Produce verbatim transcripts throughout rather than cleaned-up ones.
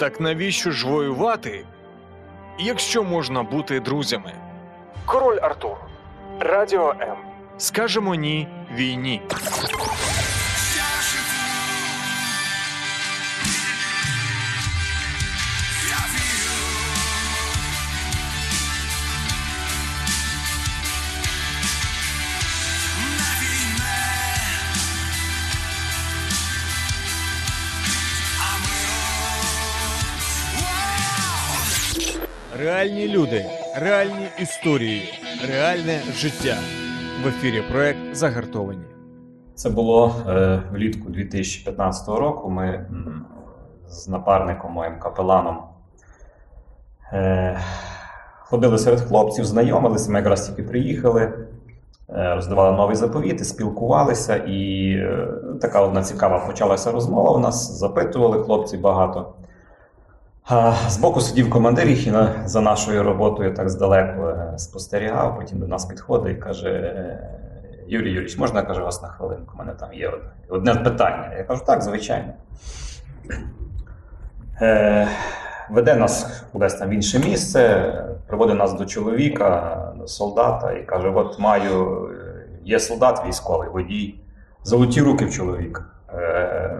Так навіщо ж воювати, якщо можна бути друзями? Король Артур. Радіо М. Скажемо ні війні. Реальні люди, реальні історії, реальне життя. В ефірі проект «Загартовані». Це було е, влітку дві тисячі п'ятнадцятого року. Ми з напарником, моїм капеланом, е, ходили серед хлопців, знайомилися. Ми якраз тільки приїхали, е, роздавали нові заповіти, спілкувалися. І е, така одна цікава почалася розмова. У нас запитували хлопці багато. Збоку сидів командир їх і на, за нашою роботою так здалеку спостерігав, потім до нас підходить і каже: Юрій Юрійович, можна, я кажу, вас на хвилинку, у мене там є одне, одне питання. Я кажу, так, звичайно. Е, веде нас кудись там в інше місце, приводить нас до чоловіка, до солдата і каже, от маю, є солдат військовий, водій, золоті руки в чоловіка, е,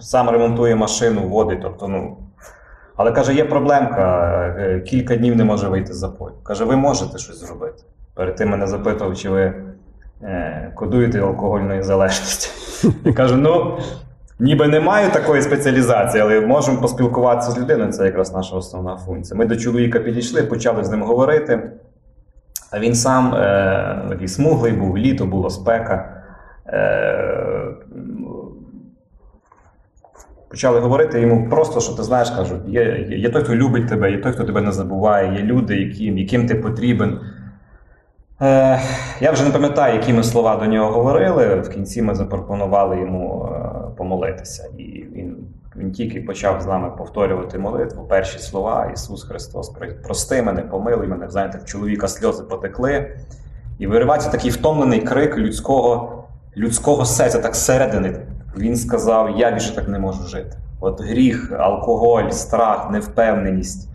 сам ремонтує машину, водить, тобто, ну, але, каже, є проблемка, кілька днів не може вийти за полі. Каже, ви можете щось зробити? Перед тим мене запитував, чи ви кодуєте алкогольної залежності. Я кажу, ну, ніби не маю такої спеціалізації, але можемо поспілкуватися з людиною, це якраз наша основна функція. Ми до чоловіка підійшли, почали з ним говорити. А він сам е, такий смуглий був, літо було, спека. Е, Почали говорити йому просто, що ти знаєш, кажуть, є, є, є той, хто любить тебе, є той, хто тебе не забуває, є люди, яким, яким ти потрібен. Е, я вже не пам'ятаю, які ми слова до нього говорили, в кінці ми запропонували йому е, помолитися. І він, він тільки почав з нами повторювати молитву, перші слова, Ісус Христос, прости мене, помилуй мене, знаєте, в чоловіка сльози потекли. І виривається такий втомлений крик людського, людського серця, так зсередини. Він сказав, я більше так не можу жити. От гріх, алкоголь, страх, невпевненість.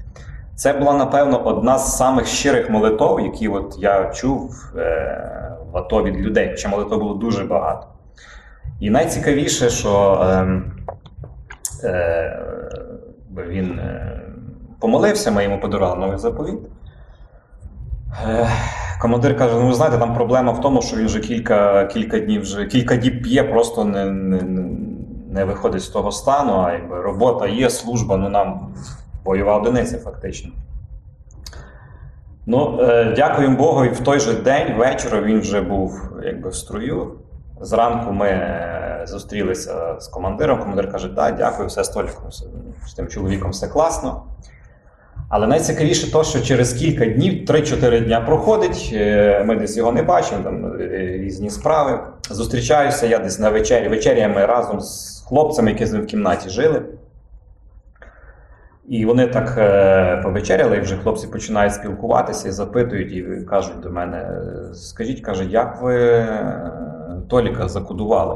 Це була, напевно, одна з самих щирих молитов, які от я чув е- в АТО від людей, хоча молитов було дуже багато. І найцікавіше, що е- е- він е- помолився, ми йому подарували новий заповіт. Е- Командир каже, ну ви знаєте, там проблема в тому, що він вже кілька, кілька днів вже, кілька діб п'є, просто не, не, не виходить з того стану, а якби робота є, служба, ну нам бойова одиниця фактично. Ну, е, дякуємо Богу, і в той же день, ввечері він вже був якби в струю. Зранку ми зустрілися з командиром, командир каже, так, дякую, все з Толіком, з тим чоловіком все класно. Але найцікавіше то, що через кілька днів, три-чотири дня проходить, ми десь його не бачимо, там різні справи. Зустрічаюся я десь на вечері, вечерями разом з хлопцями, які з ним в кімнаті жили. І вони так повечеряли, і вже хлопці починають спілкуватися, і запитують, і кажуть до мене, скажіть, каже, як ви Толіка закодували?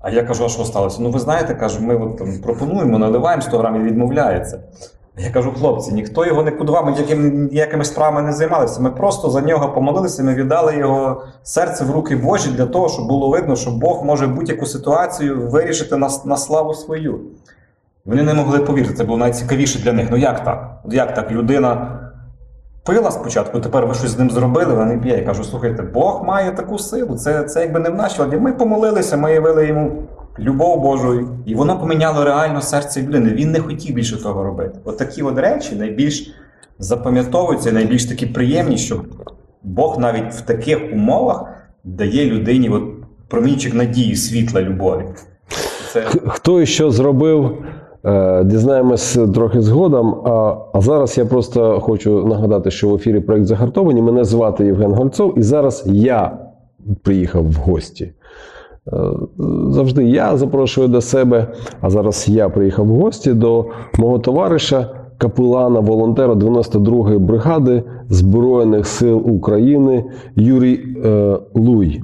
А я кажу, а що сталося? Ну ви знаєте, кажу, ми от там пропонуємо, наливаємо сто грамів, відмовляється. Я кажу, хлопці, ніхто його не кудував, ми яким, ніякими справами не займалися. Ми просто за нього помолилися, ми віддали його серце в руки Божі для того, щоб було видно, що Бог може будь-яку ситуацію вирішити на, на славу свою. Вони не могли повірити, це було найцікавіше для них. Ну як так? Як так? Людина пила спочатку, тепер ви щось з ним зробили, вона не п'є. Я кажу, слухайте, Бог має таку силу, це, це якби не в нашій владі. Ми помолилися, ми явили йому любов Божою. І воно поміняло реально серце людини. Він не хотів більше того робити. От такі от речі найбільш запам'ятовуються, найбільш такі приємні, що Бог навіть в таких умовах дає людині от промінчик надії, світла, любові. Це... Хто і що зробив, дізнаємось трохи згодом. А, а зараз я просто хочу нагадати, що в ефірі проект «Загартовані». Мене звати Євген Гонцов, і зараз я приїхав в гості. Завжди я запрошую до себе, а зараз я приїхав в гості до мого товариша, капелана, волонтера дев'яносто другої бригади Збройних сил України Юрій е, Луй.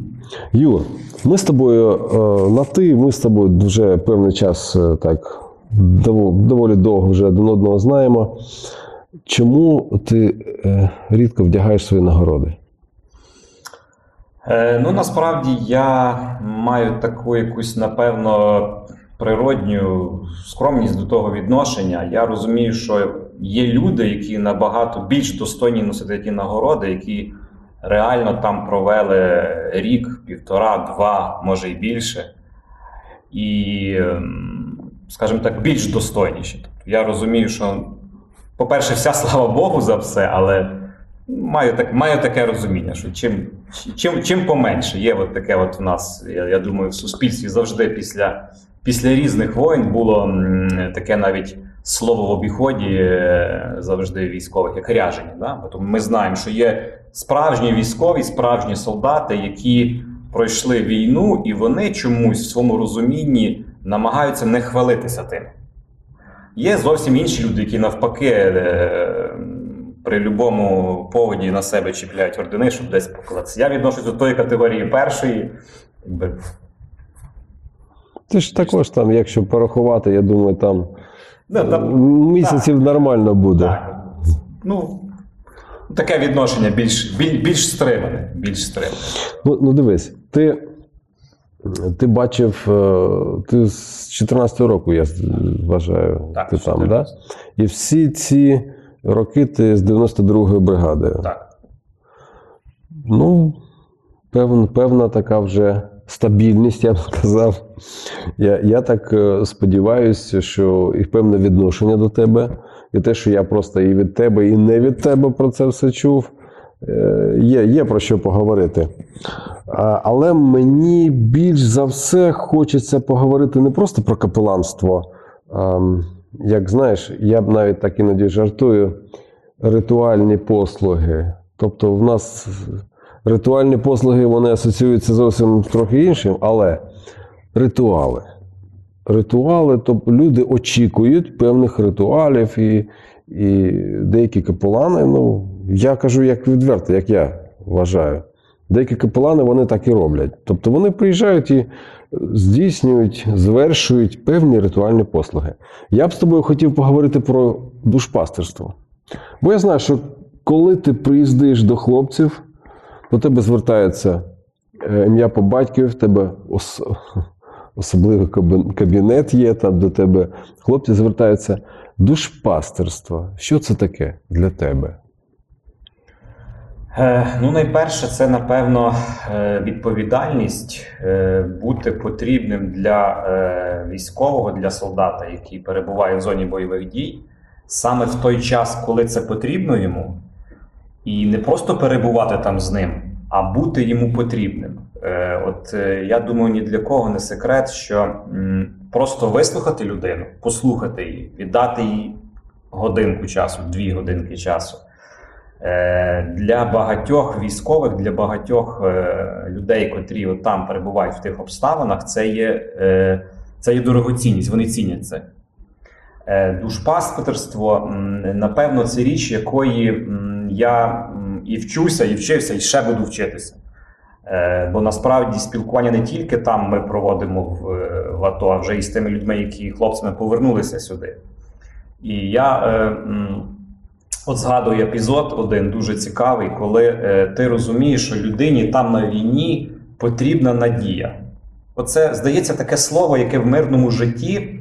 Юр, ми з тобою е, на ти, ми з тобою вже певний час е, так доволі довго вже один одного знаємо. Чому ти рідко вдягаєш свої нагороди? Ну, насправді, я маю таку якусь, напевно, природню скромність до того відношення. Я розумію, що є люди, які набагато більш достойні носити ті нагороди, які реально там провели рік, півтора, два, може і більше. І, скажімо так, більш достойніші. Я розумію, що, по-перше, вся слава Богу за все, але маю, так, маю таке розуміння, що чим, чим, чим поменше є от таке от в нас, я, я думаю, в суспільстві завжди після, після різних воєн було таке навіть слово в обіході завжди військових, як ряжені. Да? Тому ми знаємо, що є справжні військові, справжні солдати, які пройшли війну, і вони чомусь в своєму розумінні намагаються не хвалитися тим. Є зовсім інші люди, які навпаки при любому поводі на себе чіпляють ордени, щоб десь покладатися. Я відношусь до тої категорії першої. Ти ж також там, якщо порахувати, я думаю, там, ну, там місяців так, нормально буде. Так. Ну, таке відношення більш, біль, більш стримане. Більш стримане. Ну, ну дивись, ти, ти бачив, ти з чотирнадцятого року, я вважаю, так, ти там, так? Да? І всі ці роки ти з дев'яносто другої бригади. Так. Ну, певна, певна така вже стабільність, я б сказав. Я, я так сподіваюся, що і певне відношення до тебе, і те, що я просто і від тебе, і не від тебе про це все чув, є, є про що поговорити. Але мені більш за все хочеться поговорити не просто про капеланство. Як знаєш, я б навіть так іноді жартую, ритуальні послуги. Тобто в нас ритуальні послуги, вони асоціюються зовсім трохи іншим, але ритуали. Ритуали, тобто люди очікують певних ритуалів, і, і деякі капелани, ну, я кажу як відверто, як я вважаю, деякі капелани, вони так і роблять. Тобто вони приїжджають і здійснюють, звершують певні ритуальні послуги. Я б з тобою хотів поговорити про душпастерство. Бо я знаю, що коли ти приїздиш до хлопців, до тебе звертається ім'я по батькові, в тебе ос... особливий кабінет є, там до тебе хлопці звертаються. Душпастерство. Що це таке для тебе? Ну, найперше, це, напевно, відповідальність бути потрібним для військового, для солдата, який перебуває в зоні бойових дій, саме в той час, коли це потрібно йому, і не просто перебувати там з ним, а бути йому потрібним. От я думаю, ні для кого не секрет, що просто вислухати людину, послухати її, віддати їй годинку часу, дві годинки часу, для багатьох військових, для багатьох людей, котрі от там перебувають в тих обставинах, це є, це є дорогоцінність, вони цінять це. Душпастерство, напевно, це річ, якої я і вчуся, і вчився, і ще буду вчитися. Бо насправді спілкування не тільки там ми проводимо в, в АТО, а вже і з тими людьми, які хлопцями повернулися сюди. І я е, от згадую епізод один дуже цікавий, коли е, ти розумієш, що людині там на війні потрібна надія. Оце, здається, таке слово, яке в мирному житті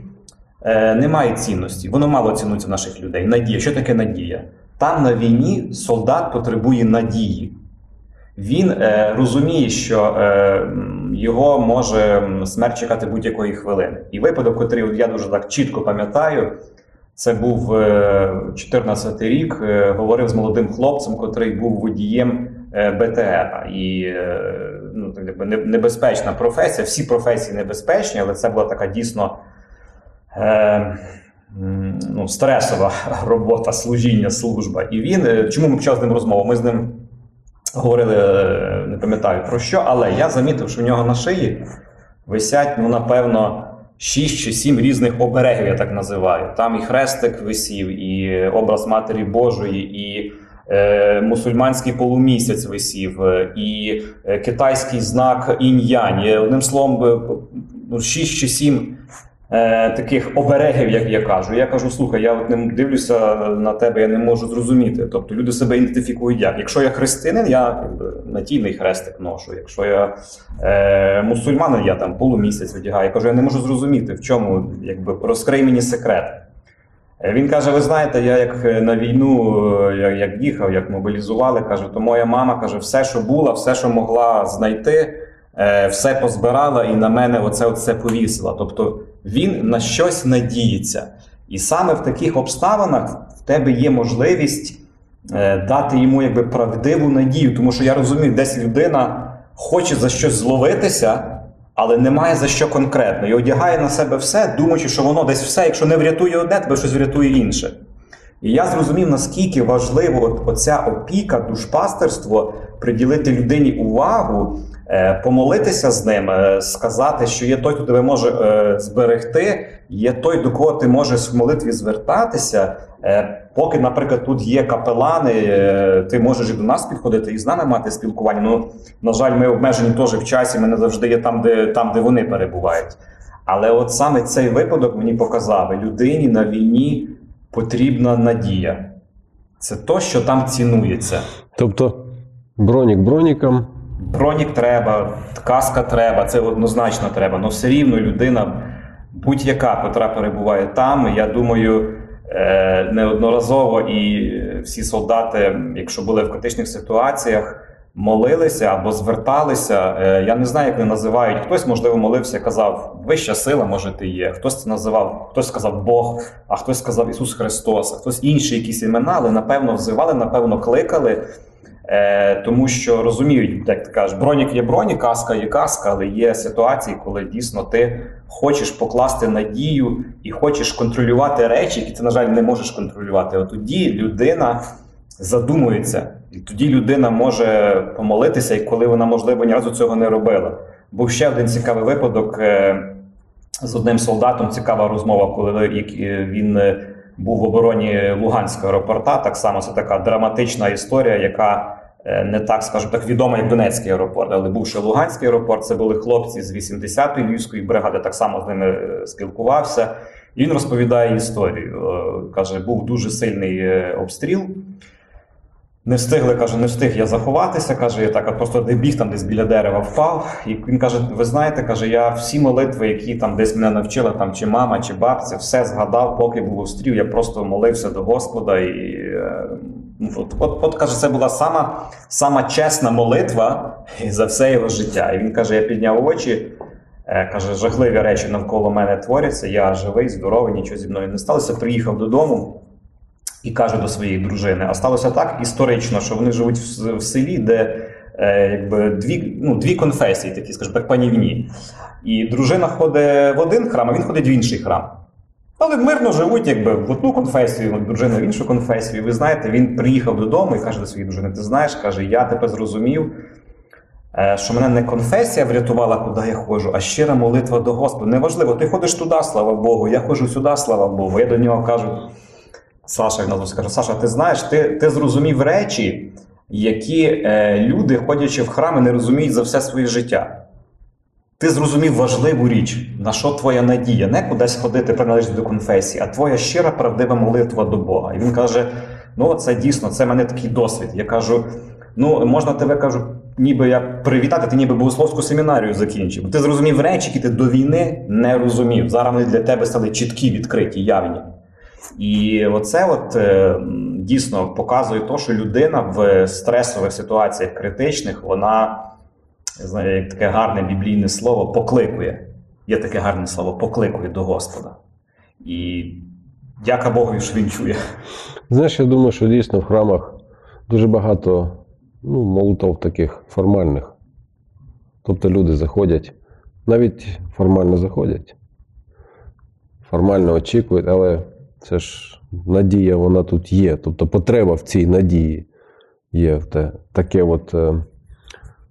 е, не має цінності. Воно мало цінується в наших людей. Надія. Що таке надія? Там на війні солдат потребує надії. Він е, розуміє, що е, його може смерть чекати будь-якої хвилини. І випадок, котрий я дуже так чітко пам'ятаю, це був е, чотирнадцятий рік, е, говорив з молодим хлопцем, котрий був водієм е, БТР. І е, ну, так, не, небезпечна професія, всі професії небезпечні, але це була така дійсно е, ну, стресова робота, служіння, служба. І він, е, чому ми почали з ним розмову? Ми з ним говорили, не пам'ятаю про що, але я замітив, що в нього на шиї висять, ну, напевно, шість чи сім різних оберегів, я так називаю. Там і хрестик висів, і образ Матері Божої, і е, мусульманський полумісяць висів, і е, китайський знак інь-янь. Одним словом, ну, шість чи сім е, таких оберегів, як я кажу. Я кажу, слухай, я от не дивлюся на тебе, я не можу зрозуміти. Тобто люди себе ідентифікують як. Якщо я християнин, я натійний хрестик ношу. Якщо я е, мусульманин, я там полумісяць одягаю. Я кажу, я не можу зрозуміти, в чому, якби, розкрий мені секрет. Він каже, ви знаєте, я як на війну, як їхав, як мобілізували, каже, то моя мама, каже, все, що була, все, що могла знайти, все позбирала і на мене оце, оце повісила. Тобто він на щось надіється. І саме в таких обставинах в тебе є можливість дати йому, якби, правдиву надію. Тому що я розумію, десь людина хоче за щось зловитися, але немає за що конкретно. І одягає на себе все, думаючи, що воно десь все, якщо не врятує одне, тебе щось врятує інше. І я зрозумів, наскільки важливо оця опіка, душпастерство, приділити людині увагу, помолитися з ним, сказати, що є той, хто тебе може зберегти, є той, до кого ти можеш в молитві звертатися. Поки, наприклад, тут є капелани, ти можеш і до нас підходити, і з нами мати спілкування. Ну, на жаль, ми обмежені теж в часі, ми не завжди є там, де, там, де вони перебувають. Але от саме цей випадок мені показав, людині на війні потрібна надія. Це то, що там цінується. Тобто бронік броніком? Бронік треба, каска треба, це однозначно треба. Але все рівно людина, будь-яка, котра перебуває там, я думаю, неодноразово і всі солдати, якщо були в критичних ситуаціях, молилися або зверталися. Я не знаю, як вони називають. Хтось, можливо, молився, казав, вища сила, може, ти є. Хтось це називав, хтось сказав Бог, а хтось сказав Ісус Христос, а хтось інші якісь імена, але, напевно, взивали, напевно, кликали. Тому що розуміють, як ти кажеш, бронік є бронік, каска є каска, але є ситуації, коли дійсно ти хочеш покласти надію і хочеш контролювати речі, які ти, на жаль, не можеш контролювати. От тоді людина задумується, і тоді людина може помолитися, і коли вона, можливо, ні разу цього не робила. Був ще один цікавий випадок з одним солдатом, цікава розмова, коли він був в обороні Луганського аеропорта. Так само це така драматична історія, яка не так, скажімо так, відома, як Донецький аеропорт, але бувши Луганський аеропорт, це були хлопці з вісімдесятої Львівської бригади, так само з ними спілкувався. І він розповідає історію. Каже, був дуже сильний обстріл. Не встигли, каже, не встиг я заховатися, каже, я так от просто де біг, там десь біля дерева впав. І він каже, ви знаєте, каже, я всі молитви, які там десь мене навчила, там чи мама, чи бабця, все згадав, поки був обстріл, я просто молився до Господа. І от, от, от каже, це була сама, сама чесна молитва за все його життя. І він каже, я підняв очі, каже, жахливі речі навколо мене творяться, я живий, здоровий, нічого зі мною не сталося, приїхав додому. І каже до своєї дружини, а сталося так історично, що вони живуть в, в селі, де е, якби дві, ну, дві конфесії такі, скажімо так, панівні. І дружина ходить в один храм, а він ходить в інший храм. Але мирно живуть якби в одну конфесію, дружина в іншу конфесію. І ви знаєте, він приїхав додому і каже до своєї дружини, ти знаєш, каже, я тебе зрозумів, що мене не конфесія врятувала, куди я ходжу, а щира молитва до Господа. Неважливо, ти ходиш туди, слава Богу, я ходжу сюди, слава Богу. Я до нього кажу, Саша, кажу, Саша, ти знаєш, ти, ти зрозумів речі, які е, люди, ходячи в храми, не розуміють за все своє життя. Ти зрозумів важливу річ, на що твоя надія. Не кудись ходити, приналежить до конфесії, а твоя щира, правдива молитва до Бога. І він каже, ну це дійсно, це в мене такий досвід. Я кажу, ну можна тебе, кажу, ніби я привітати, ти ніби богословську семінарію закінчив. Ти зрозумів речі, які ти до війни не розумів. Зараз вони для тебе стали чіткі, відкриті, явні. І оце от, дійсно показує те, що людина в стресових ситуаціях критичних, вона, я знаю, як таке гарне біблійне слово, покликує. Є таке гарне слово, покликує до Господа. І дяка Богу, що він чує. Знаєш, я думаю, що дійсно в храмах дуже багато, ну, молитов таких формальних. Тобто люди заходять, навіть формально заходять, формально очікують, але це ж надія, вона тут є. Тобто потреба в цій надії є. Таке от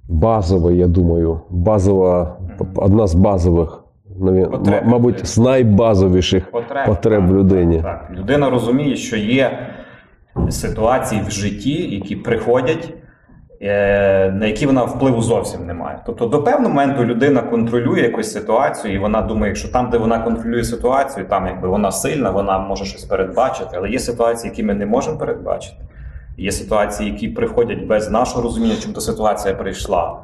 базове, я думаю, базова, одна з базових, потреб, мабуть, з найбазовіших потреб, потреб людині. Так, так. Людина розуміє, що є ситуації в житті, які приходять, на які вона впливу зовсім не має. Тобто до певного моменту людина контролює якусь ситуацію, і вона думає, що там, де вона контролює ситуацію, там якби вона сильна, вона може щось передбачити. Але є ситуації, які ми не можемо передбачити. Є ситуації, які приходять без нашого розуміння, чим та ситуація прийшла.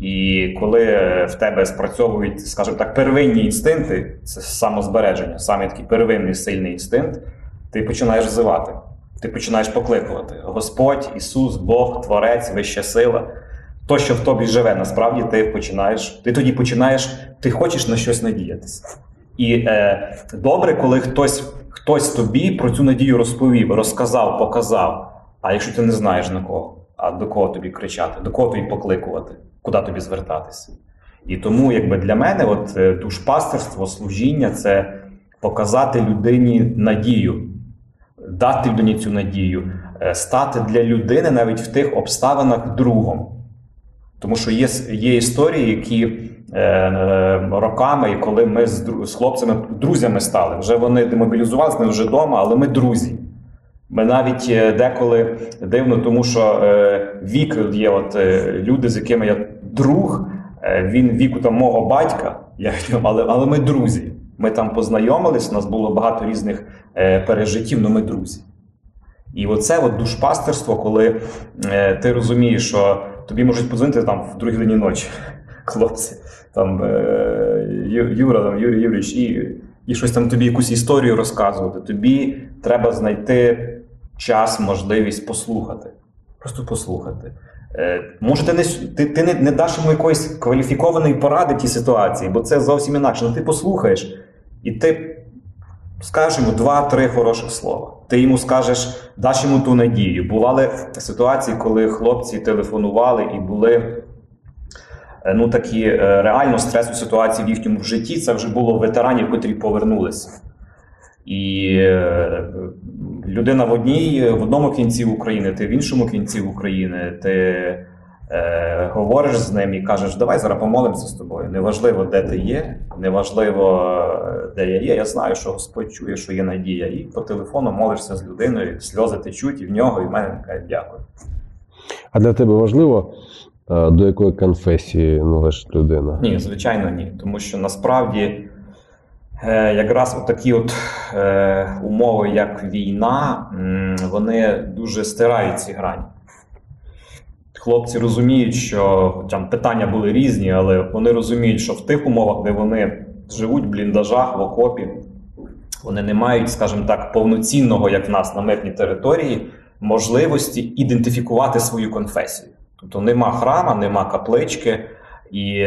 І коли в тебе спрацьовують, скажімо так, первинні інстинкти, це самозбереження, саме такий первинний сильний інстинкт, ти починаєш взивати. Ти починаєш покликувати. Господь, Ісус, Бог, Творець, Вища сила. То, що в тобі живе, насправді, ти починаєш, ти тоді починаєш, ти хочеш на щось надіятися. І е, добре, коли хтось, хтось тобі про цю надію розповів, розказав, показав. А якщо ти не знаєш на кого, а до кого тобі кричати, до кого тобі покликувати, куди тобі звертатися. І тому, якби для мене, от душпастерство, служіння – це показати людині надію. Дати людині цю надію, стати для людини навіть в тих обставинах другом. Тому що є, є історії, які е, е, роками, коли ми з, з хлопцями, друзями стали, вже вони демобілізувалися, ми вже вдома, але ми друзі. Ми навіть деколи дивно, тому що е, вік є от, е, люди, з якими я друг, е, він віку там мого батька, я, але, але ми друзі. Ми там познайомились, у нас було багато різних е, пережиттів, але ми друзі. І оце от душпастерство, коли е, ти розумієш, що тобі можуть подзвонити там в другій годині ночі, хлопці, там е, Юра, там, Юрій Юрійович, і, і щось там тобі якусь історію розказувати. Тобі треба знайти час, можливість послухати. Просто послухати. Може, ти, не, ти, ти не, не даш йому якоїсь кваліфікованої поради тій ситуації, бо це зовсім інакше. Але ти послухаєш, і ти скажеш йому два-три хороших слова. Ти йому скажеш, даш йому ту надію. Бували ситуації, коли хлопці телефонували і були ну, такі реально стресові ситуації в їхньому житті. Це вже було ветеранів, котрі повернулися. І людина в одній, в одному кінці України, ти в іншому кінці України, ти е, говориш з ним і кажеш, давай зараз помолимося з тобою. Неважливо, де ти є, неважливо, де я є, я знаю, що Господь чує, що є надія. І по телефону молишся з людиною, сльози течуть і в нього, і в мене, каже, дякую. А для тебе важливо, до якої конфесії належить людина? Ні, звичайно ні, тому що насправді якраз такі от е, умови, як війна, вони дуже стирають ці грані. Хлопці розуміють, що там питання були різні, але вони розуміють, що в тих умовах, де вони живуть, в бліндажах, в окопі, вони не мають, скажімо так, повноцінного, як в нас на мирній території, можливості ідентифікувати свою конфесію. Тобто нема храма, нема каплички. І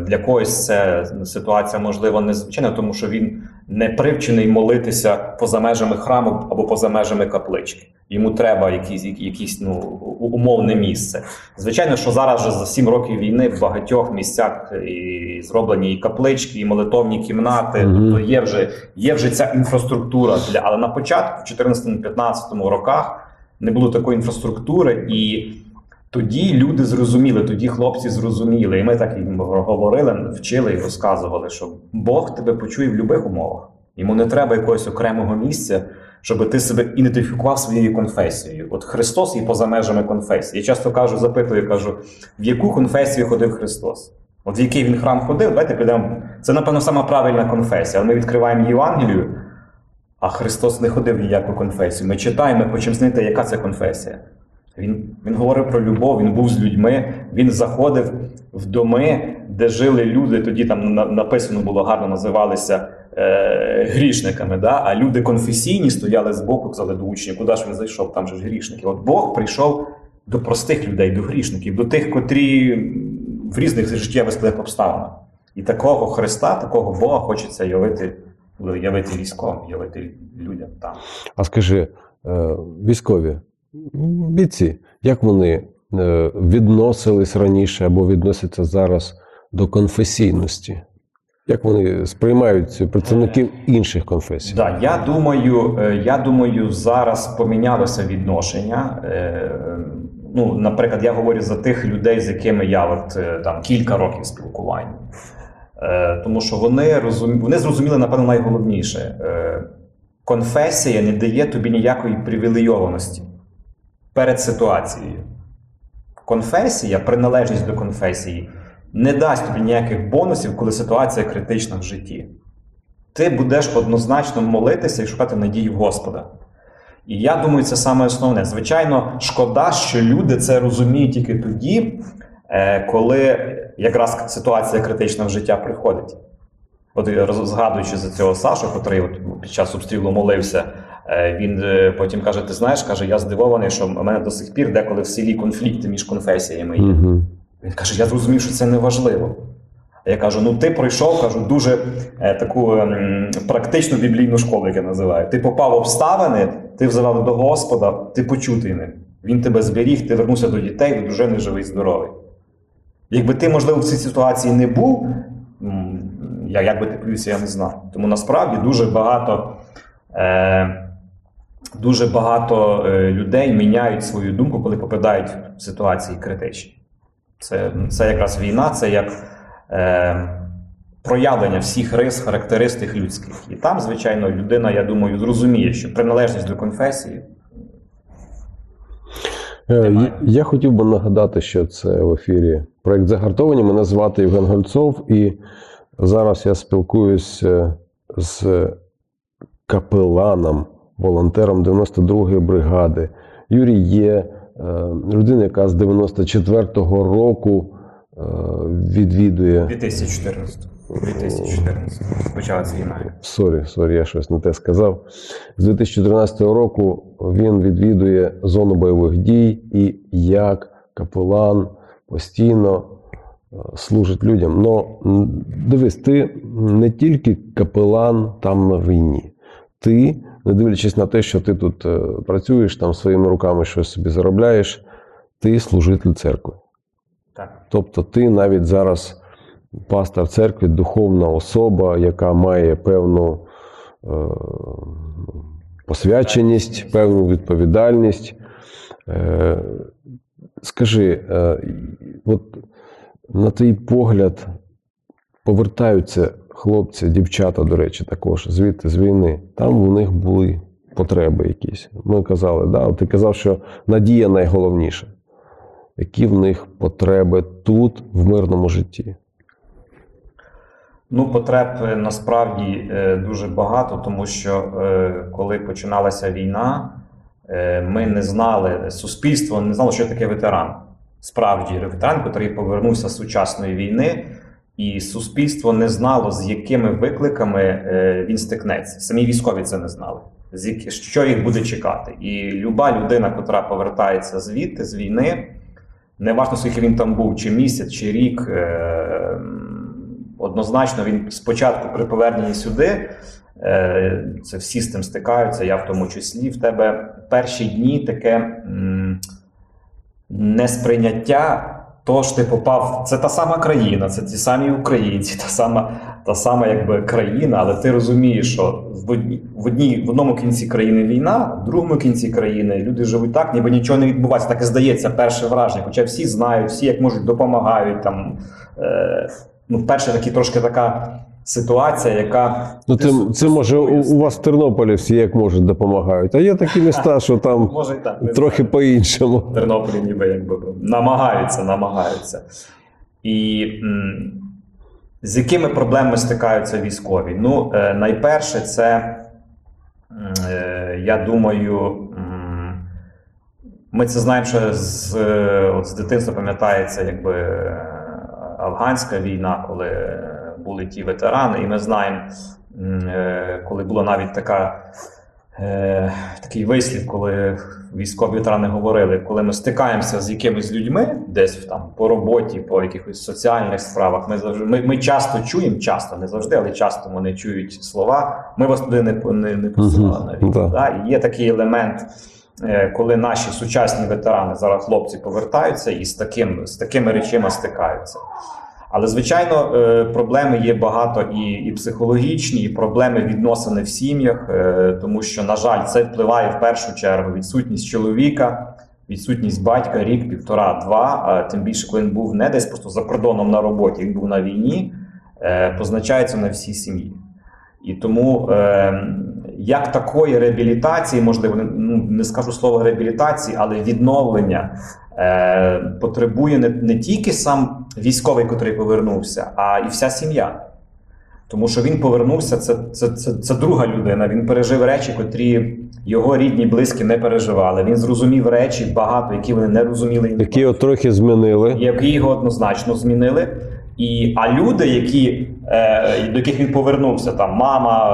для когось це ситуація, можливо, незвичайна, тому що він не привчений молитися поза межами храму або поза межами каплички. Йому треба якісь, якісь ну, умовне місце. Звичайно, що зараз же за сім років війни в багатьох місцях і зроблені і каплички, і молитовні кімнати. Mm-hmm. Тобто є вже, є вже ця інфраструктура. Для... Але на початку, в чотирнадцятому-п'ятнадцятому роках, не було такої інфраструктури і тоді люди зрозуміли, тоді хлопці зрозуміли, і ми так їм говорили, вчили і розказували, що Бог тебе почує в будь-яких умовах. Йому не треба якогось окремого місця, щоб ти себе ідентифікував своєю конфесією. От Христос і поза межами конфесії. Я часто кажу, запитую, кажу, в яку конфесію ходив Христос? От в який він храм ходив? Давайте підемо. Це, напевно, сама правильна конфесія. Ми відкриваємо Євангелію, а Христос не ходив в ніяку конфесію. Ми читаємо, хочемо знати, яка це конфесія. Він, він говорив про любов, він був з людьми, він заходив в доми, де жили люди, тоді там написано було, гарно називалися е, грішниками, да? А люди конфесійні стояли збоку, казали до учнів, куди ж він зайшов, там же ж грішники. От Бог прийшов до простих людей, до грішників, до тих, котрі в різних життєвих складних обставинах. І такого Христа, такого Бога хочеться явити, явити військовим, явити людям там. А скажи, військові, бійці, як вони відносились раніше або відносяться зараз до конфесійності? Як вони сприймають представників інших конфесій? Да, я думаю, я думаю, зараз помінялося відношення. Ну, наприклад, я говорю за тих людей, з якими я от, там, кілька років спілкування. Тому що вони, розум... вони зрозуміли, напевно, найголовніше. Конфесія не дає тобі ніякої привілейованості перед ситуацією. конфесія, приналежність до конфесії не дасть тобі ніяких бонусів, коли ситуація критична в житті. Ти будеш однозначно молитися і шукати надії в Господа. І я думаю, це саме основне. Звичайно, шкода, що люди це розуміють тільки тоді, коли якраз ситуація критична в життя приходить. От згадуючи за цього Сашу, котрий от під час обстрілу молився, він потім каже, ти знаєш, каже, я здивований, що в мене до сих пір деколи в селі конфлікти між конфесіями є. Угу. Він каже, я зрозумів, що це не важливо. Я кажу, ну ти пройшов, кажу, дуже е, таку е, практичну біблійну школу, як я називаю. Ти попав в обставини, ти взивав до Господа, ти почутий ним. Він тебе зберіг, ти вернувся до дітей, до дружини, живий, здоровий. Якби ти, можливо, в цій ситуації не був, я, як би ти плювся, я не знаю. Тому насправді дуже багато, е, дуже багато е, людей міняють свою думку, коли попадають в ситуації критичні. Це, це якраз війна, це як проявлення всіх рис, характеристик людських. І там, звичайно, людина, я думаю, зрозуміє, що приналежність до конфесії. Я, я хотів би нагадати, що це в ефірі проєкт «Загартовані». Мене звати Євген Гонцов, і зараз я спілкуюсь з капеланом, волонтером дев'яносто другої бригади. Юрій є людина, яка з дев'яносто четвертого року відвідує... дві тисячі чотирнадцятого. дві тисячі чотирнадцятого. Почалась війна. Сорі, сорі, я щось не те сказав. З дві тисячі тринадцятого року він відвідує зону бойових дій і як капелан постійно служить людям. Ну, дивись, ти не тільки капелан там на війні. Ти, не дивлячись на те, що ти тут працюєш, там своїми руками щось собі заробляєш, ти служитель церкви. Так. Тобто ти навіть зараз пастор церкви, духовна особа, яка має певну е, посвяченість, певну відповідальність. Е, скажи, е, от на твій погляд, повертаються хлопці, дівчата, до речі, також звідти з війни, там у них були потреби якісь. Ми казали, да? Ти казав, що надія найголовніша. Які в них потреби тут, в мирному житті? Ну, потреб насправді дуже багато, тому що коли починалася війна, ми не знали, суспільство не знало, що таке ветеран. Справді ветеран, який повернувся з сучасної війни, і суспільство не знало, з якими викликами він стикнеться. Самі військові це не знали, що їх буде чекати. І люба людина, яка повертається звідти, з війни, неважно, скільки він там був, чи місяць, чи рік, е- однозначно він спочатку при поверненні сюди, е- це всі з тим стикаються, я в тому числі, в тебе перші дні таке м- несприйняття, то ж ти попав, це та сама країна, це ті самі українці, та сама, та сама якби країна, але ти розумієш, що в, одні, в, одні, в одному кінці країни війна, в другому кінці країни люди живуть так, ніби нічого не відбувається, так і здається перше враження, хоча всі знають, всі як можуть допомагають, там, е, ну перше такі трошки така ситуація, яка... Ну, ти, ти, це ти може у, у вас в Тернополі всі як можуть допомагають, а є такі міста, що там може, так, трохи по-іншому. В Тернополі ніби якби намагаються, намагаються. І м- з якими проблемами стикаються військові? Ну, е, найперше це, е, я думаю, м- ми це знаємо, що з, е, от з дитинства пам'ятається якби е, афганська війна, коли е, були ті ветерани, і ми знаємо, коли була навіть така, е, такий вислів, коли військові ветерани говорили, коли ми стикаємося з якимись людьми, десь там по роботі, по якихось соціальних справах, ми, завжди, ми, ми часто чуємо, часто, не завжди, але часто вони чують слова, ми вас туди не, не, не посилали на війну. Да. І є такий елемент, е, коли наші сучасні ветерани, зараз хлопці повертаються і з, таким, з такими речами стикаються. Але, звичайно, проблеми є багато і, і психологічні, і проблеми відносини в сім'ях, тому що, на жаль, це впливає в першу чергу відсутність чоловіка, відсутність батька рік, півтора, два, а тим більше, коли він був не десь просто за кордоном на роботі, він був на війні, позначається на всій сім'ї. І тому, як такої реабілітації, можливо, не скажу слово реабілітації, але відновлення е, потребує не, не тільки сам військовий, котрий повернувся, а і вся сім'я. Тому що він повернувся, це, це, це, це друга людина, він пережив речі, котрі його рідні, близькі не переживали. Він зрозумів речі багато, які вони не розуміли. Які його трохи змінили. Які його однозначно змінили. І, а люди, які, е, до яких він повернувся, там мама,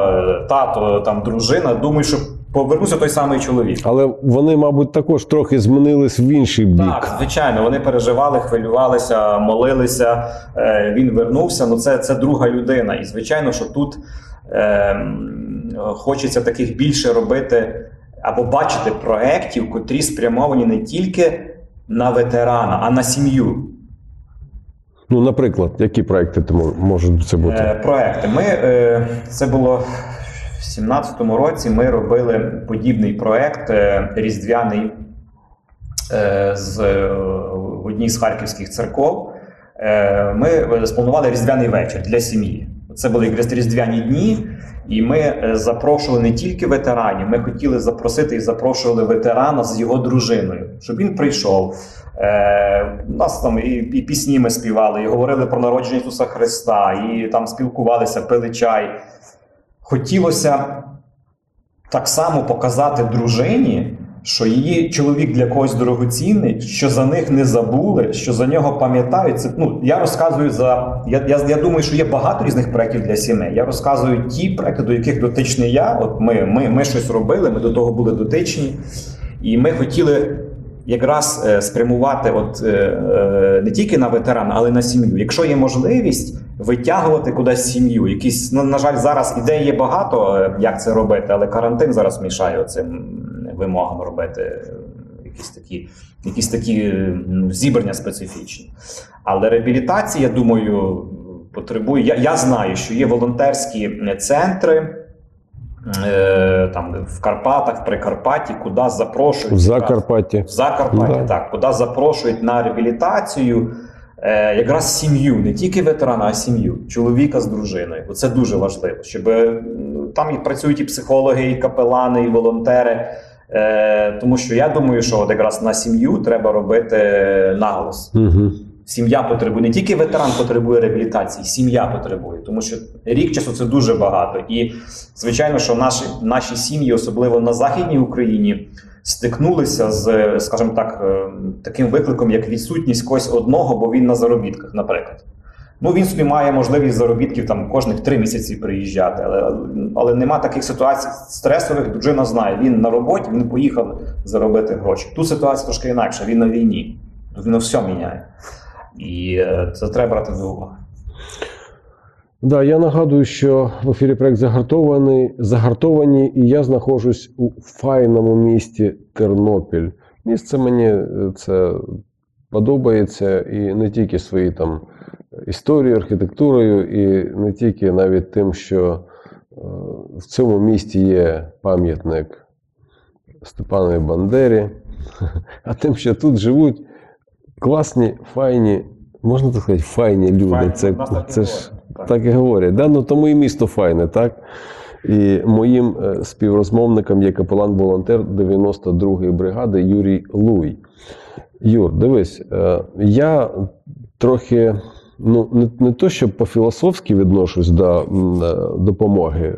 тато, там, дружина, думають, що повернувся той самий чоловік. Але вони, мабуть, також трохи змінились в інший бік. Так, звичайно, вони переживали, хвилювалися, молилися, е, він вернувся, ну це, це друга людина. І звичайно, що тут е, хочеться таких більше робити або бачити проєктів, котрі спрямовані не тільки на ветерана, а на сім'ю. Ну, наприклад, які проекти можуть це бути? Е, проекти. Ми, е, це було в сімнадцятому році, ми робили подібний проект е, різдвяний е, з е, одній з харківських церков. Е, ми спланували різдвяний вечір для сім'ї. Це були якраз різдвяні дні, і ми запрошували не тільки ветеранів, ми хотіли запросити і запрошували ветерана з його дружиною, щоб він прийшов. Е, у нас там і, і пісні ми співали, і говорили про народження Ісуса Христа, і там спілкувалися, пили чай. Хотілося так само показати дружині, що її чоловік для когось дорогоцінний, що за них не забули, що за нього пам'ятають. Це, ну, я розказую за... Я, я, я думаю, що є багато різних проєктів для сімей. Я розказую ті проєкти, до яких дотичний я. От ми, ми, ми щось робили, ми до того були дотичні. І ми хотіли якраз е, спрямувати от, е, е, не тільки на ветерана, але й на сім'ю. Якщо є можливість витягувати кудись сім'ю, якісь, ну, на жаль, зараз ідей є багато, як це робити, але карантин зараз мішає цим вимогам робити якісь такі, якісь такі ну, зібрання специфічні. Але реабілітація, я думаю, потребує... Я, я знаю, що є волонтерські центри е, там, в Карпатах, в Прикарпатті, куди запрошують... В Закарпатті. В Закарпатті, да. Так. Куди запрошують на реабілітацію е, якраз сім'ю, не тільки ветерана, а сім'ю. Чоловіка з дружиною. Оце дуже важливо, щоб... Там і працюють і психологи, і капелани, і волонтери. Е, тому що я думаю, що от якраз на сім'ю треба робити наголос. Угу. Сім'я потребує, не тільки ветеран потребує реабілітації, сім'я потребує. Тому що рік часу це дуже багато. І, звичайно, що наші, наші сім'ї, особливо на Західній Україні, стикнулися з, скажімо так, таким викликом, як відсутність когось одного, бо він на заробітках, наприклад. Ну, він собі має можливість заробітків там кожних три місяці приїжджати, але, але нема таких ситуацій стресових, дружина знає, він на роботі, він поїхав заробити гроші. Тут ситуація трошки інакша, він на війні, він все міняє. І це треба брати до уваги. Да, я нагадую, що в ефірі проект «Загартовані», «Загартовані» і я знаходжусь у файному місті Тернопіль. Місце мені це подобається і не тільки свої там історією, архітектурою і не тільки навіть тим, що в цьому місті є пам'ятник Степанові Бандері, а тим, що тут живуть класні, файні, можна так сказати, файні люди. Файні. Це, це ж так, так і говорять. Да? Ну, тому і місто файне, так? І моїм співрозмовником є капелан-волонтер дев'яносто другої бригади Юрій Луй. Юр, дивись, я трохи... Ну, не, не то, що по-філософськи відношусь до допомоги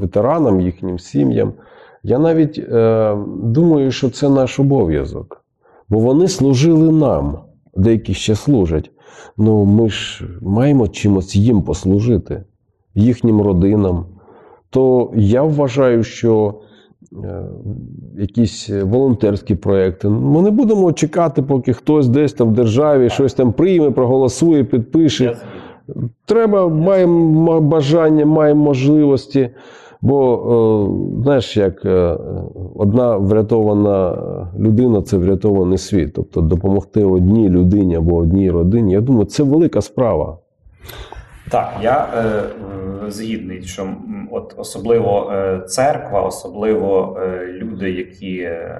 ветеранам, їхнім сім'ям. Я навіть е, думаю, що це наш обов'язок. Бо вони служили нам, деякі ще служать. Ну, ми ж маємо чимось їм послужити, їхнім родинам. То я вважаю, що якісь волонтерські проекти. Ми не будемо чекати, поки хтось десь там в державі щось там прийме, проголосує, підпише. Треба, маємо бажання, маємо можливості. Бо, знаєш, як одна врятована людина – це врятований світ. Тобто допомогти одній людині або одній родині, я думаю, це велика справа. Так, я е, згідний, що от особливо е, церква, особливо е, люди, які е,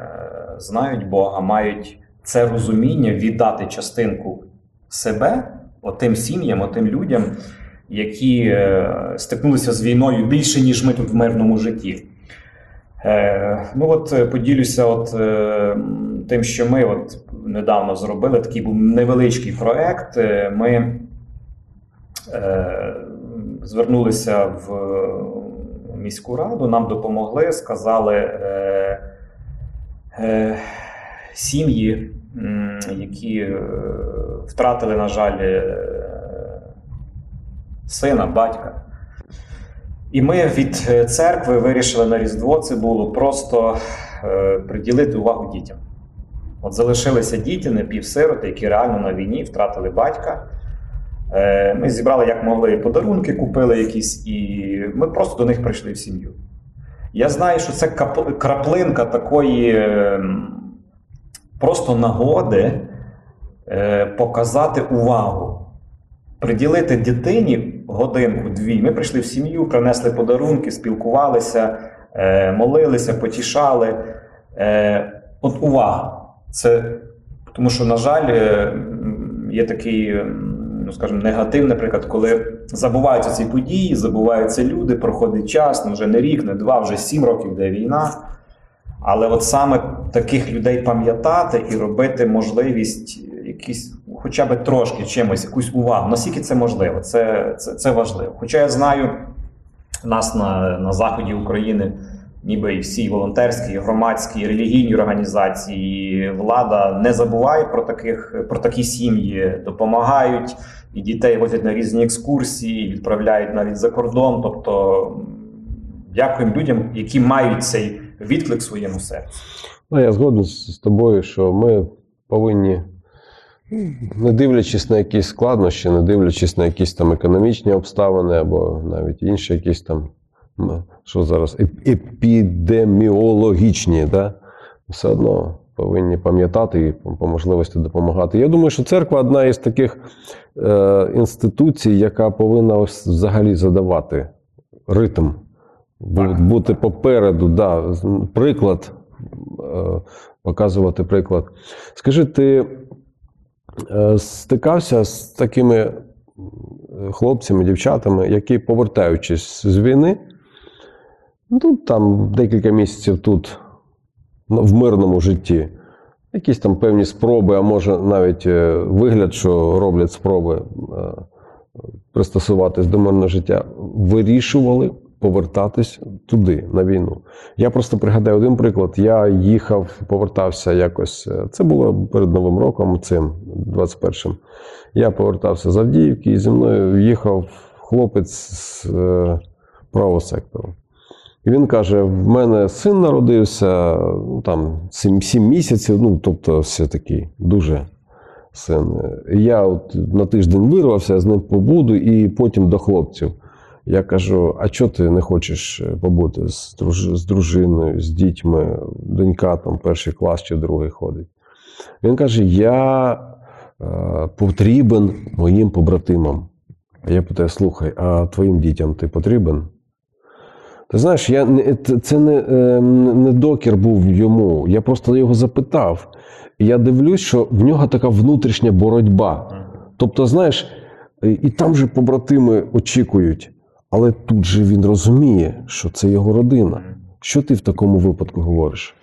знають Бога, мають це розуміння віддати частинку себе отим сім'ям, отим людям, які е, стикнулися з війною більше, ніж ми тут в мирному житті. Е, ну от поділюся от е, тим, що ми от недавно зробили, такий був невеличкий проект. Ми е, звернулися в міську раду, нам допомогли, сказали е, е, сім'ї, які втратили, на жаль, сина, батька. І ми від церкви вирішили на Різдво, це було просто е, приділити увагу дітям. От залишилися діти, напівсироти, які реально на війні втратили батька. Е, ми зібрали, як могли, подарунки, купили якісь, і ми просто до них прийшли в сім'ю. Я знаю, що це кап... краплинка такої е, просто нагоди е, показати увагу, приділити дитині годинку-дві. Ми прийшли в сім'ю, принесли подарунки, спілкувалися, е, молилися, потішали. Е, от увага. Це, тому що, на жаль, е, є такий, ну, скажімо, негатив, наприклад, коли забуваються ці події, забуваються люди, проходить час, ну, вже не рік, не два, вже сім років, де війна. Але от саме таких людей пам'ятати і робити можливість якісь, хоча б трошки чимось, якусь увагу, наскільки це можливо, це, це, це важливо. Хоча я знаю, нас на, на заході України, ніби і всі волонтерські, і громадські, і релігійні організації, і влада не забуває про, таких, про такі сім'ї, допомагають, і дітей возять на різні екскурсії, відправляють навіть за кордон. Тобто дякуємо людям, які мають цей відклик в своєму серці. Ну, я згоден з тобою, що ми повинні, не дивлячись на якісь складнощі, не дивлячись на якісь там економічні обставини або навіть інші якісь там, що зараз, епідеміологічні, да? Все одно повинні пам'ятати і по можливості допомагати. Я думаю, що церква одна із таких е, інституцій, яка повинна взагалі задавати ритм, бути попереду, да, приклад, е, показувати приклад. Скажи, ти стикався з такими хлопцями, дівчатами, які, повертаючись з війни, ну, там декілька місяців тут, в мирному житті, якісь там певні спроби, а може навіть вигляд, що роблять спроби пристосуватись до мирного життя, вирішували повертатись туди, на війну. Я просто пригадаю один приклад. Я їхав, повертався якось, це було перед Новим роком, цим, двадцять першим. Я повертався з Авдіївки, і зі мною їхав хлопець з е, правого сектору. І він каже, в мене син народився, ну, там, сім місяців, ну, тобто все таки, дуже син. Я от на тиждень вирвався, з ним побуду, і потім до хлопців. Я кажу, а чого ти не хочеш побути з, друж... з дружиною, з дітьми, донька там перший клас чи другий ходить. Він каже, я е, потрібен моїм побратимам. А я питаю, слухай, а твоїм дітям ти потрібен? Ти знаєш, я... це не, не докір був йому, я просто його запитав. І я дивлюсь, що в нього така внутрішня боротьба. Тобто, знаєш, і там же побратими очікують. Але тут же він розуміє, що це його родина. Що ти в такому випадку говориш?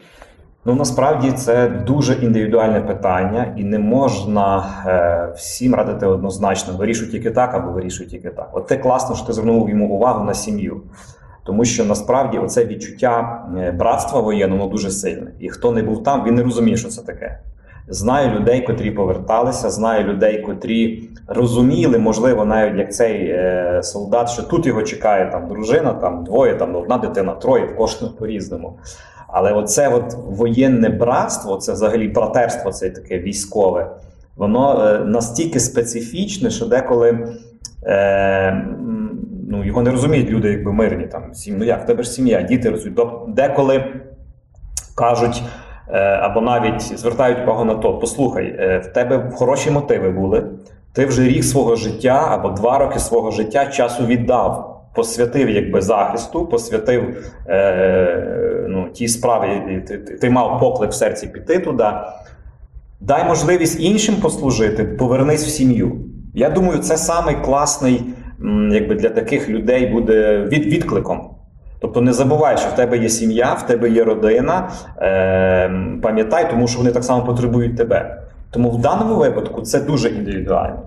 Ну, насправді, це дуже індивідуальне питання, і не можна е, всім радити однозначно, вирішуй тільки так або вирішуй тільки так. От це класно, що ти звернув йому увагу на сім'ю. Тому що, насправді, оце відчуття братства воєнного, воно дуже сильне. І хто не був там, він не розуміє, що це таке. Знаю людей, котрі поверталися, знаю людей, котрі розуміли, можливо, навіть як цей е, солдат, що тут його чекає там дружина, там двоє, там одна дитина, троє, в кожного по-різному. Але оце от воєнне братство, це взагалі братерство, це таке військове, воно е, настільки специфічне, що деколи е, ну, його не розуміють люди, якби мирні, там, сім, ну як, в тебе ж сім'я, діти розуміють, деколи кажуть, або навіть звертають увагу на то, послухай, в тебе хороші мотиви були, ти вже рік свого життя або два роки свого життя часу віддав, посвятив якби захисту, посвятив е, ну, ті справи, ти, ти мав поклик в серці піти туди, дай можливість іншим послужити, повернись в сім'ю. Я думаю, це самий класний якби, для таких людей буде від, відкликом. Тобто не забувай, що в тебе є сім'я, в тебе є родина, е, пам'ятай, тому що вони так само потребують тебе. Тому в даному випадку це дуже індивідуально.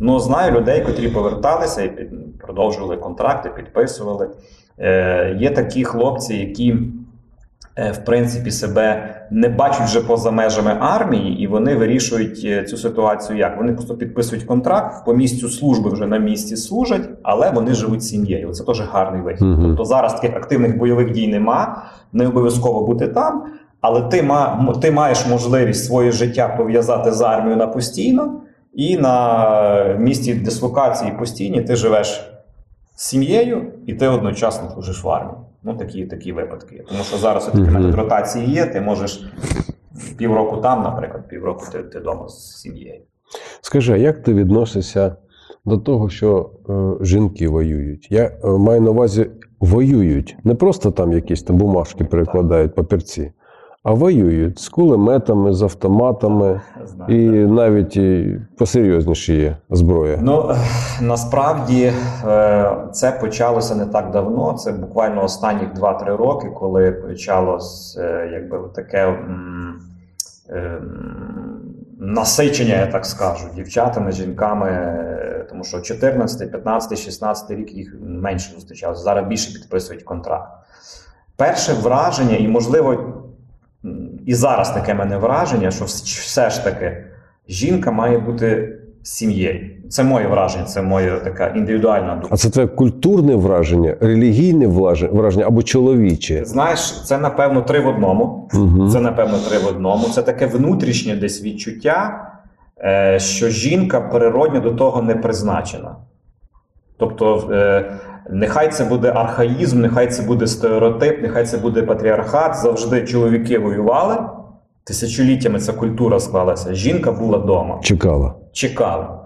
Ну, знаю людей, котрі поверталися і під, продовжували контракти, підписували. Е, є такі хлопці, які, е, в принципі, себе не бачать вже поза межами армії, і вони вирішують цю ситуацію як? Вони просто підписують контракт, по місцю служби вже на місці служать, але вони живуть сім'єю. Це теж гарний вихід. Mm-hmm. Тобто зараз таких активних бойових дій нема, не обов'язково бути там, але ти, ма, ти маєш можливість своє життя пов'язати з армією на постійно, і на місці дислокації постійні ти живеш з сім'єю, і ти одночасно служиш в армії. Ну, такі, такі випадки. Тому що зараз все-таки mm-hmm. метод ротації є, ти можеш півроку там, наприклад, півроку ти, ти вдома з сім'єю. Скажи, а як ти відносишся до того, що е, жінки воюють? Я е, маю на увазі, воюють. Не просто там якісь там бумажки перекладають, папірці, а воюють з кулеметами, з автоматами, знаю, і так. навіть і посерйозніші є зброя. Ну, насправді це почалося не так давно, це буквально останні два-три роки, коли почалось якби таке м- м- насичення, я так скажу, дівчатами, жінками, тому що чотирнадцятий, п'ятнадцятий, шістнадцятий рік їх менше зустрічалося, зараз більше підписують контракт. Перше враження, і можливо, і зараз таке мене враження, що все ж таки жінка має бути сім'єю. Це моє враження, це моя така індивідуальна думка. А це твоє культурне враження, релігійне враження або чоловіче? Знаєш, це напевно три в одному. Угу. Це напевно три в одному. Це таке внутрішнє десь відчуття, що жінка природньо до того не призначена. Тобто, нехай це буде архаїзм, нехай це буде стереотип, нехай це буде патріархат. Завжди чоловіки воювали, тисячоліттями ця культура склалася. Жінка була вдома. Чекала. Чекала.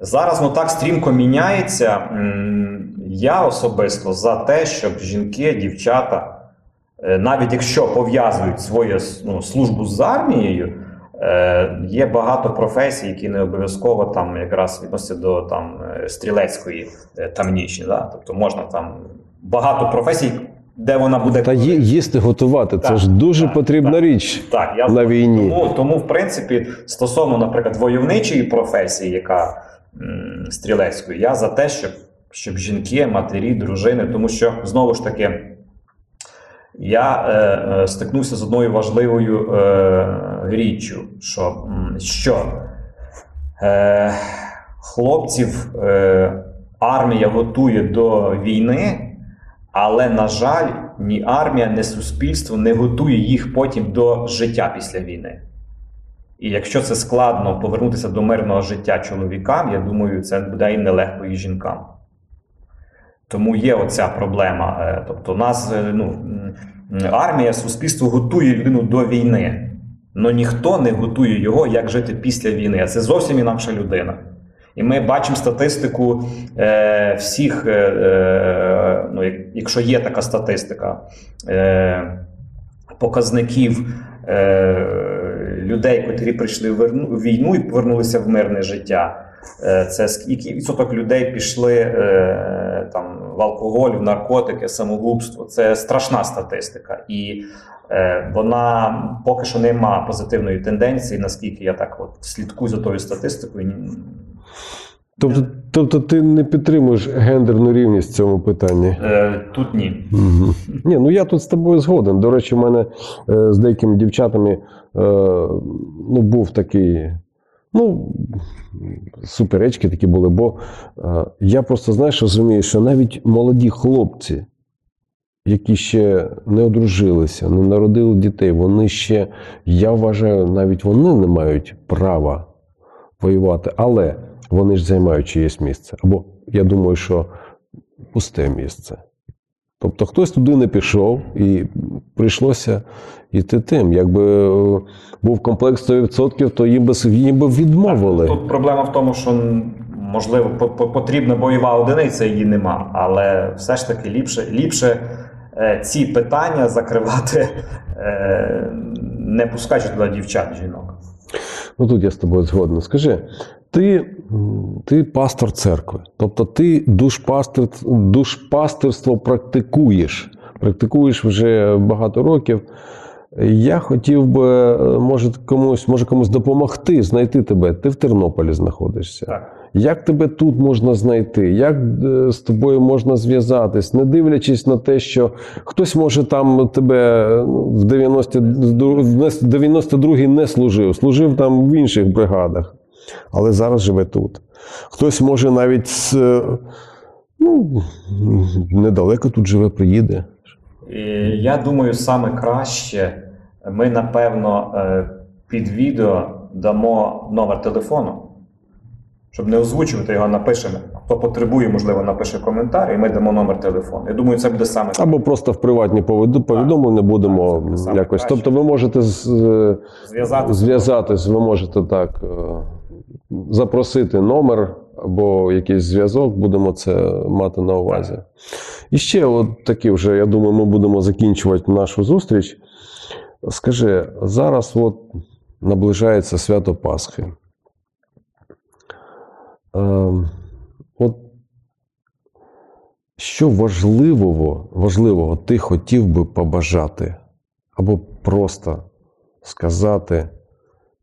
Зараз ну так стрімко міняється. Я особисто за те, щоб жінки, дівчата, навіть якщо пов'язують свою ну, службу з армією, є багато професій, які не обов'язково там якраз відносяться до там стрілецької тамнічні, да? Тобто можна там багато професій, де вона буде... Та є, їсти готувати, так, це ж дуже так, потрібна так, річ так, я на війні. Тому, тому, в принципі, стосовно, наприклад, войовничої професії, яка м- стрілецької, я за те, щоб, щоб жінки, матері, дружини, тому що, знову ж таки, я е, е, стикнувся з одною важливою е, річчю, що, що е, хлопців е, армія готує до війни, але, на жаль, ні армія, ні суспільство не готує їх потім до життя після війни. І якщо це складно повернутися до мирного життя чоловікам, я думаю, це буде і нелегко і жінкам. Тому є оця проблема. Е, тобто нас, е, ну, армія, суспільство готує людину до війни. Но ніхто не готує його, як жити після війни. А це зовсім інакша людина. І ми бачимо статистику е, всіх, е, ну, якщо є така статистика, е, показників е, людей, котрі прийшли в війну і повернулися в мирне життя. Е, це який відсоток людей пішли е, там, в алкоголь, в наркотики, самогубство. Це страшна статистика. І вона поки що не має позитивної тенденції, наскільки я так от слідкую за тою статистикою. Тобто, тобто ти не підтримуєш гендерну рівність в цьому питанні? Тут ні. Угу. Ні, ну я тут з тобою згоден. До речі, в мене з деякими дівчатами ну, був такий, ну, суперечки такі були, бо я просто, знаєш, розумію, що навіть молоді хлопці, які ще не одружилися, не народили дітей, вони ще, я вважаю, навіть вони не мають права воювати, але вони ж займають чиєсь місце. Або, я думаю, що пусте місце. Тобто хтось туди не пішов і прийшлося йти тим. Якби був комплекс сто відсотків, то їм би, їм би відмовили. Так, тут проблема в тому, що можливо потрібна бойова одиниця, її нема, але все ж таки ліпше, ліпше ці питання закривати, не пускаючи туди дівчат, жінок. Ну тут я з тобою згоден. Скажи, ти, ти пастор церкви, тобто ти душпастир, душпастирство практикуєш. практикуєш вже багато років. Я хотів би, може комусь, може комусь допомогти знайти тебе. Ти в Тернополі знаходишся. Так. Як тебе тут можна знайти? Як з тобою можна зв'язатись? Не дивлячись на те, що хтось може там тебе в дев'яносто другій не служив, служив там в інших бригадах, але зараз живе тут. Хтось може навіть з, ну, недалеко тут живе, приїде. Я думаю, саме краще ми, напевно, під відео дамо номер телефону, щоб не озвучувати його, напишемо. Хто потребує, можливо, напише коментар, і ми дамо номер телефону. Я думаю, це буде саме краще. Або просто в приватні повідомлення будемо якось. Краще. Тобто ви можете з... зв'язатись, зв'язатись, ви можете так запросити номер або якийсь зв'язок, будемо це мати на увазі. І ще от такі вже, я думаю, ми будемо закінчувати нашу зустріч. Скажи, зараз от наближається свято Пасхи. Е, от що важливого, важливого ти хотів би побажати? Або просто сказати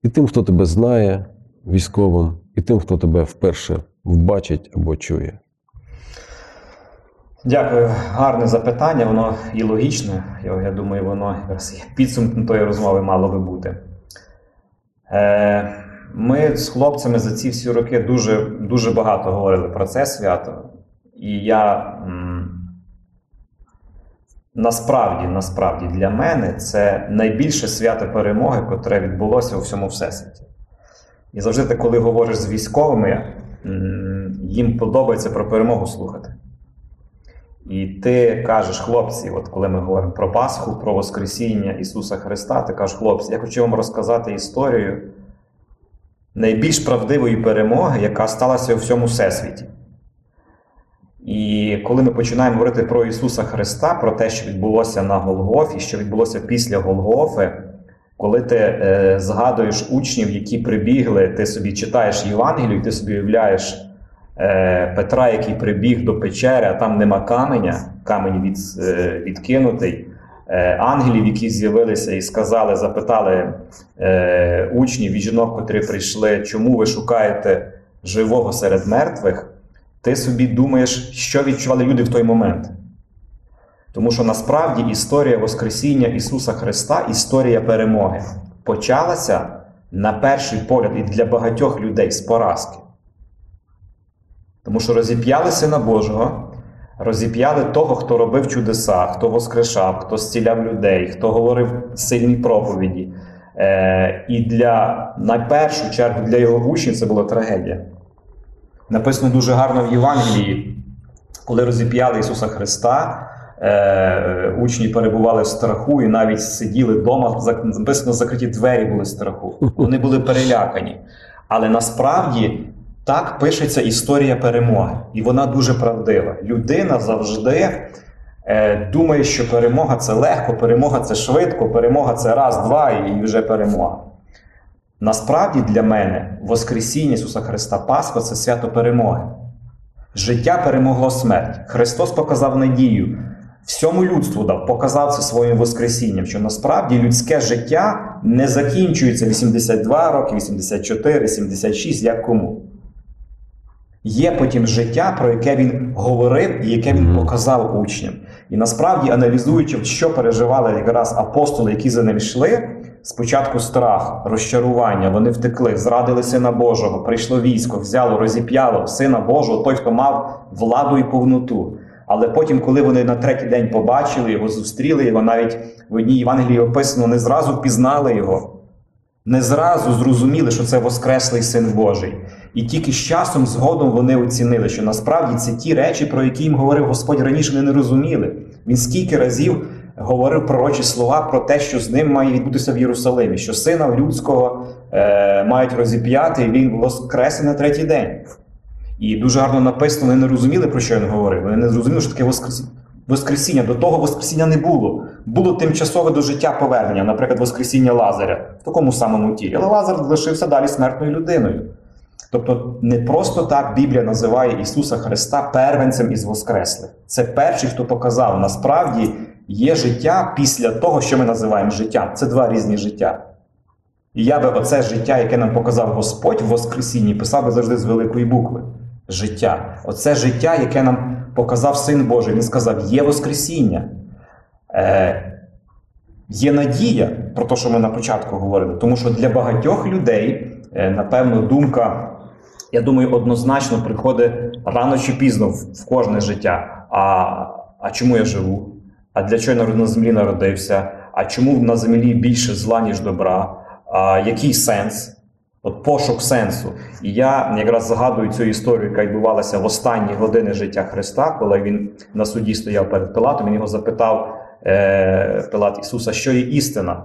і тим, хто тебе знає, військовим, і тим, хто тебе вперше бачить або чує? Дякую. Гарне запитання, воно і логічне. Я думаю, воно якраз підсумком тої розмови мало би бути. Ми з хлопцями за ці всі роки дуже, дуже багато говорили про це свято. І я насправді, насправді для мене це найбільше свято перемоги, котре відбулося у всьому Всесвіті. І завжди ти, коли говориш з військовими, їм подобається про перемогу слухати. І ти кажеш, хлопці, от коли ми говоримо про Пасху, про Воскресіння Ісуса Христа, ти кажеш, хлопці, я хочу вам розказати історію найбільш правдивої перемоги, яка сталася у всьому Всесвіті. І коли ми починаємо говорити про Ісуса Христа, про те, що відбулося на Голгофі, що відбулося після Голгофи, коли ти е, згадуєш учнів, які прибігли, ти собі читаєш Євангелію, і ти собі уявляєш е, Петра, який прибіг до печери, а там нема каменя, камінь від, е, відкинутий, е, ангелів, які з'явилися і сказали, запитали е, учнів і жінок, котрі прийшли, чому ви шукаєте живого серед мертвих, ти собі думаєш, що відчували люди в той момент. Тому що насправді історія Воскресіння Ісуса Христа, історія перемоги, почалася на перший погляд і для багатьох людей з поразки. Тому що розіп'яли Сина Божого, розіп'яли того, хто робив чудеса, хто воскрешав, хто зціляв людей, хто говорив сильні проповіді. Е, і для, на першу чергу для його учнів це була трагедія. Написано дуже гарно в Євангелії, коли розіп'яли Ісуса Христа, учні перебували в страху і навіть сиділи вдома, написано, закриті двері були в страху. Вони були перелякані. Але насправді так пишеться історія перемоги. І вона дуже правдива. Людина завжди е, думає, що перемога – це легко, перемога – це швидко, перемога – це раз, два і вже перемога. Насправді для мене Воскресіння Ісуса Христа Пасха – це свято перемоги. Життя перемогло смерть. Христос показав надію. Всьому людству дав, показав це своїм Воскресінням, що насправді людське життя не закінчується вісімдесят два роки, вісімдесят чотири, сімдесят шість, як кому. Є потім життя, про яке він говорив і яке він показав учням. І насправді, аналізуючи, що переживали якраз апостоли, які за ним йшли, спочатку страх, розчарування, вони втекли, зрадили Сина Божого, прийшло військо, взяло, розіп'яло Сина Божого, той, хто мав владу і повноту. Але потім, коли вони на третій день побачили його, зустріли його, навіть в одній Євангелії описано, не зразу впізнали його, не зразу зрозуміли, що це воскреслий Син Божий. І тільки з часом, згодом вони оцінили, що насправді це ті речі, про які їм говорив Господь раніше, вони не розуміли. Він скільки разів говорив пророчі слова про те, що з ним має відбутися в Єрусалимі, що Сина людського е- мають розіп'яти, і він воскресе на третій день. І дуже гарно написано, вони не розуміли, про що він говорив. Вони не зрозуміли, що таке Воскресіння. До того Воскресіння не було. Було тимчасове до життя повернення, наприклад, Воскресіння Лазаря в такому самому тілі. Але Лазар лишився далі смертною людиною. Тобто не просто так Біблія називає Ісуса Христа первенцем із воскреслих. Це перший, хто показав насправді, є життя після того, що ми називаємо життям. Це два різні життя. І я би оце життя, яке нам показав Господь в Воскресінні, писав би завжди з великої букви. Життя. Оце життя, яке нам показав Син Божий. Він сказав, є Воскресіння. Е, є надія, про те, що ми на початку говорили. Тому що для багатьох людей, е, напевно, думка, я думаю, однозначно приходить рано чи пізно в, в кожне життя. А, а чому я живу? А для чого я на землі народився? А чому на землі більше зла, ніж добра? А який сенс? От пошук сенсу. І я якраз згадую цю історію, яка відбувалася в останні години життя Христа, коли він на суді стояв перед Пилатом, він його запитав, е, Пилат Ісуса, що є істина?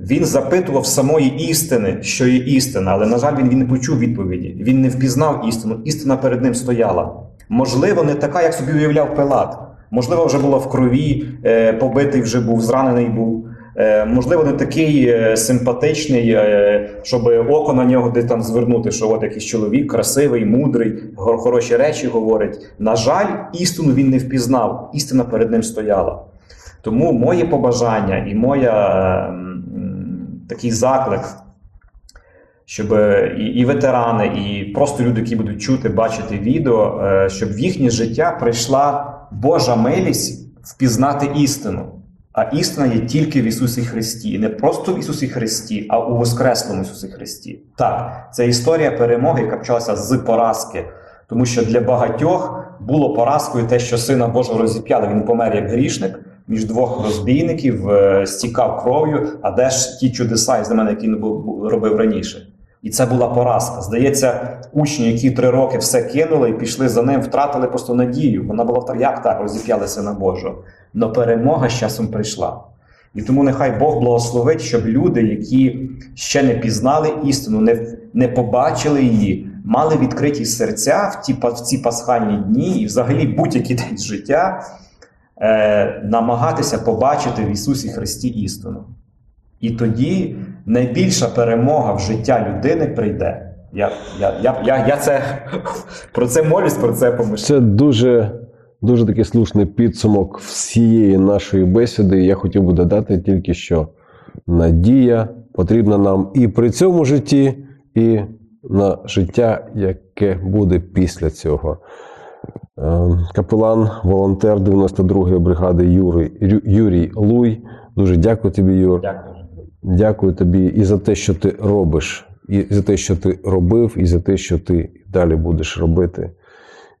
Він запитував самої істини, що є істина, але, на жаль, він, він не почув відповіді. Він не впізнав істину. Істина перед ним стояла. Можливо, не така, як собі уявляв Пилат. Можливо, вже була в крові, е, побитий вже був, зранений був. Можливо, не такий симпатичний, щоб око на нього десь там звернути, що от якийсь чоловік красивий, мудрий, хороші речі говорить. На жаль, істину він не впізнав, істина перед ним стояла. Тому моє побажання і моя такий заклик, щоб і, і ветерани, і просто люди, які будуть чути, бачити відео, щоб в їхнє життя прийшла Божа милість впізнати істину. А істина є тільки в Ісусі Христі. І не просто в Ісусі Христі, а у Воскреслому Ісусі Христі. Так, це історія перемоги, яка почалася з поразки. Тому що для багатьох було поразкою те, що Сина Божого розіп'яли. Він помер як грішник, між двох розбійників, стікав кров'ю, а де ж ті чудеса із мене, які він робив раніше. І це була поразка. Здається, учні, які три роки все кинули і пішли за ним, втратили просто надію. Вона була так, як так, розіп'яли Сина Божого. Но перемога з часом прийшла. І тому нехай Бог благословить, щоб люди, які ще не пізнали істину, не, не побачили її, мали відкриті серця в ті, в ці пасхальні дні і взагалі будь-який день життя, е, намагатися побачити в Ісусі Христі істину. І тоді найбільша перемога в життя людини прийде. Я, я, я, я, я це, про це молюсь, про це помишу. Це дуже, дуже такий слушний підсумок всієї нашої бесіди. Я хотів би додати тільки, що надія потрібна нам і при цьому житті, і на життя, яке буде після цього. Капелан, волонтер дев'яносто другої бригади Юрій, Юрій Луй. Дуже дякую тобі, Юр. Дякую. Дякую тобі і за те, що ти робиш, і за те, що ти робив, і за те, що ти далі будеш робити.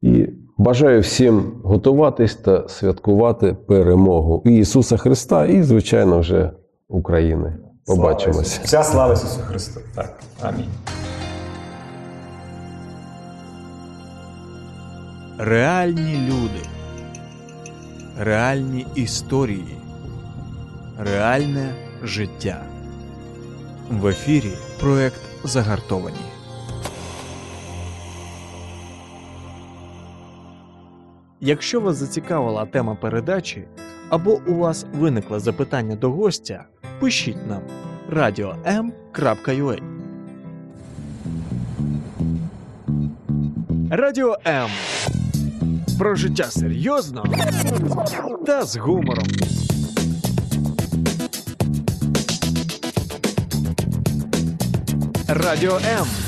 І бажаю всім готуватись та святкувати перемогу і Ісуса Христа, і, звичайно, вже України. Побачимось. Вся слава Ісусу Христу. Так. Амінь. Реальні люди. Реальні історії. Реальне життя. В ефірі проект «Загартовані». Якщо вас зацікавила тема передачі або у вас виникло запитання до гостя, пишіть нам радіо ем крапка ю а. Радіо М. Про життя серйозно та з гумором. Радіо М.